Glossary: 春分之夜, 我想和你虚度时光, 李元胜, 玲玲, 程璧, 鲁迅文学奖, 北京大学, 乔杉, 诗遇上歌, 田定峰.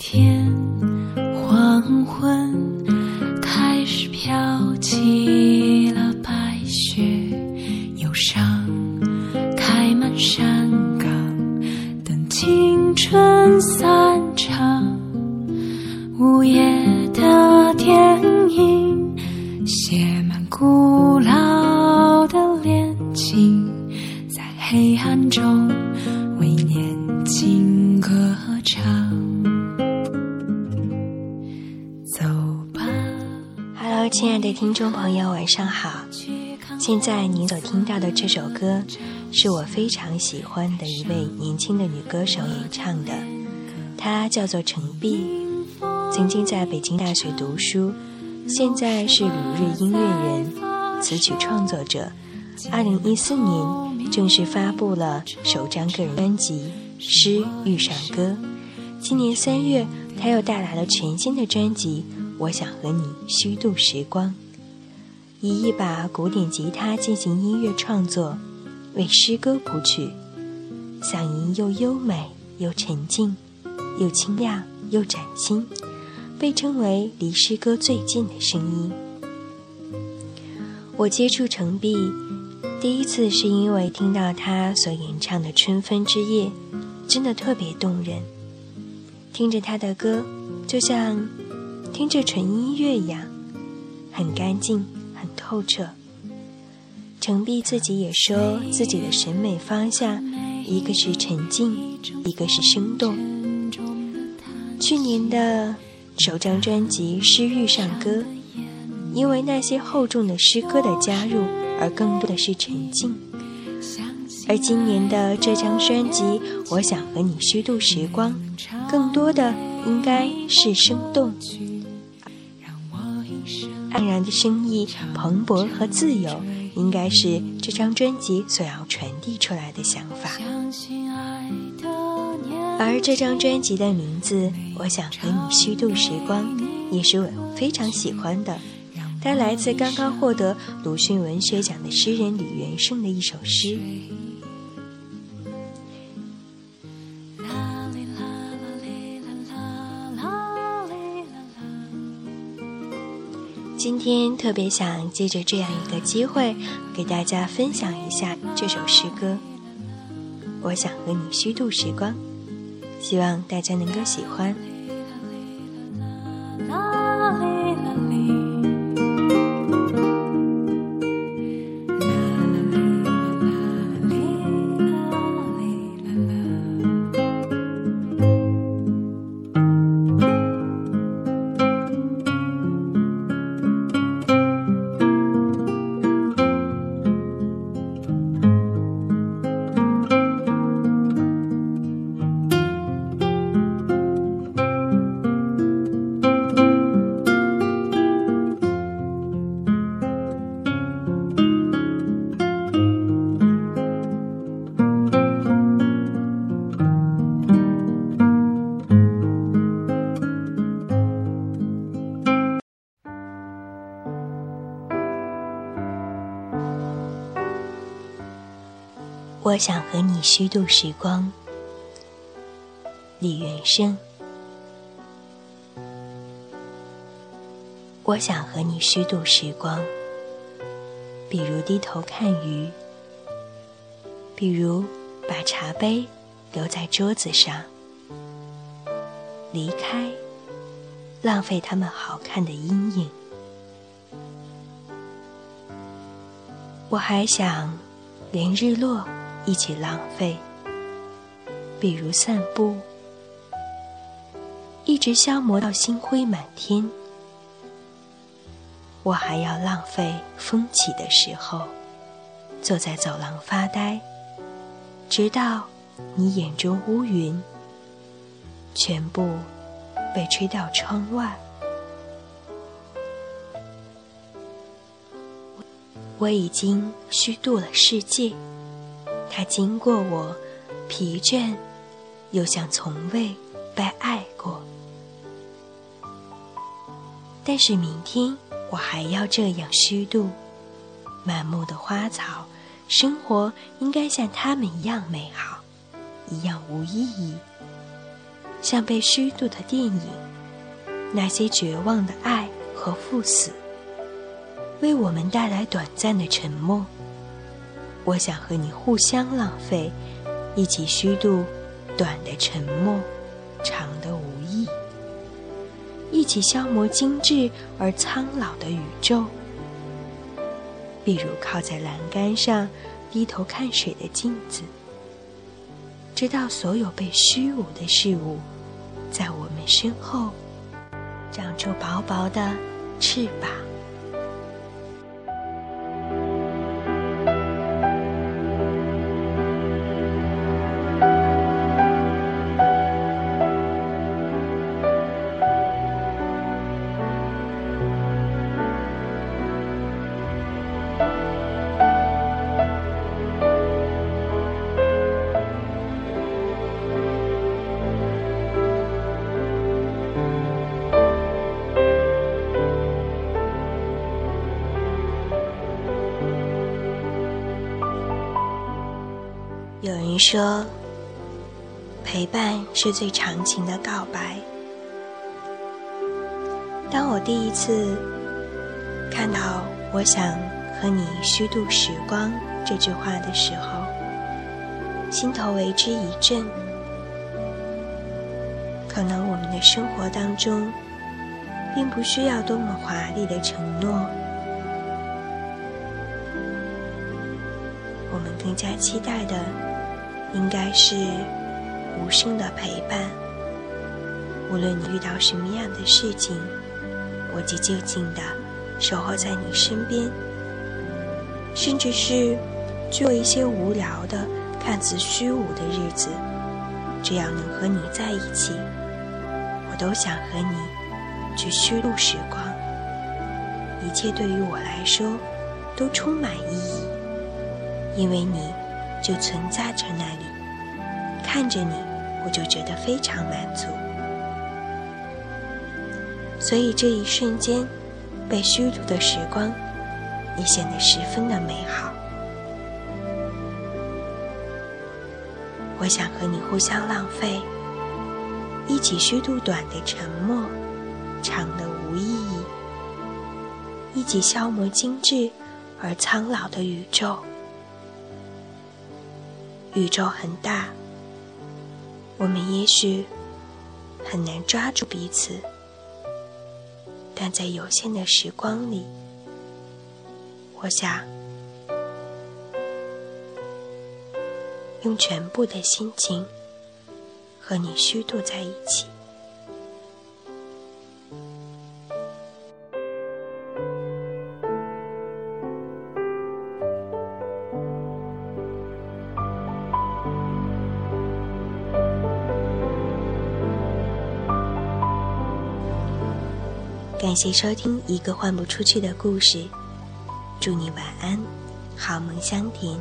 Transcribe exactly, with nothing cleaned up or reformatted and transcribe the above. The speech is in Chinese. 天黄昏开始飘起了白雪，忧伤开满山岗，等青春散场。午夜的电影写满古老的恋情，在黑暗中为年轻歌唱。亲爱的听众朋友，晚上好！现在您所听到的这首歌，是我非常喜欢的一位年轻的女歌手演唱的，她叫做程璧，曾经在北京大学读书，现在是旅日音乐人、词曲创作者。二零一四年正式发布了首张个人专辑《诗遇上歌》，今年三月，她又带来了全新的专辑。我想和你虚度时光，以一把古典吉他进行音乐创作，为诗歌谱曲，嗓音又优美又沉静，又清亮又崭新，被称为离诗歌最近的声音。我接触程璧第一次是因为听到她所演唱的《春分之夜》，真的特别动人。听着她的歌，就像听着纯音乐一样，很干净，很透彻。程璧自己也说，自己的审美方向，一个是沉静，一个是生动。去年的首张专辑《诗遇上歌》，因为那些厚重的诗歌的加入，而更多的是沉静。而今年的这张专辑《我想和你虚度时光》，更多的应该是生动。黯然的生意、蓬勃和自由，应该是这张专辑所要传递出来的想法。而这张专辑的名字《我想和你虚度时光》，也是我非常喜欢的。它来自刚刚获得鲁迅文学奖的诗人李元胜的一首诗。今天特别想借着这样一个机会，给大家分享一下这首诗歌《我想和你虚度时光》，希望大家能够喜欢。我想和你虚度时光，李元胜。我想和你虚度时光，比如低头看鱼，比如把茶杯留在桌子上，离开，浪费它们好看的阴影。我还想连日落一起浪费，比如散步，一直消磨到星辉满天。我还要浪费风起的时候，坐在走廊发呆，直到你眼中乌云全部被吹到窗外。我已经虚度了世界，它经过我，疲倦，又像从未被爱过。但是明天我还要这样虚度，满目的花草，生活应该像它们一样美好，一样无意义。像被虚度的电影，那些绝望的爱和赴死，为我们带来短暂的沉默。我想和你互相浪费，一起虚度短的沉默，长的无意，一起消磨精致而苍老的宇宙。比如靠在栏杆上低头看水的镜子，直到所有被虚无的事物在我们身后长出薄薄的翅膀。有人说，陪伴是最长情的告白。当我第一次看到我想和你虚度时光这句话的时候，心头为之一震。可能我们的生活当中并不需要多么华丽的承诺，我们更加期待的应该是无声的陪伴。无论你遇到什么样的事情，我就静静地守候在你身边，甚至是做一些无聊的看似虚无的日子，只要能和你在一起，我都想和你去虚度时光。一切对于我来说都充满意义，因为你就存在着那里，看着你，我就觉得非常满足。所以这一瞬间，被虚度的时光也显得十分的美好。我想和你互相浪费，一起虚度短的沉默，长的无意义，一起消磨精致而苍老的宇宙。宇宙很大，我们也许很难抓住彼此，但在有限的时光里，我想用全部的心情和你虚度在一起。感谢收听一个换不出去的故事，祝你晚安，好梦香甜。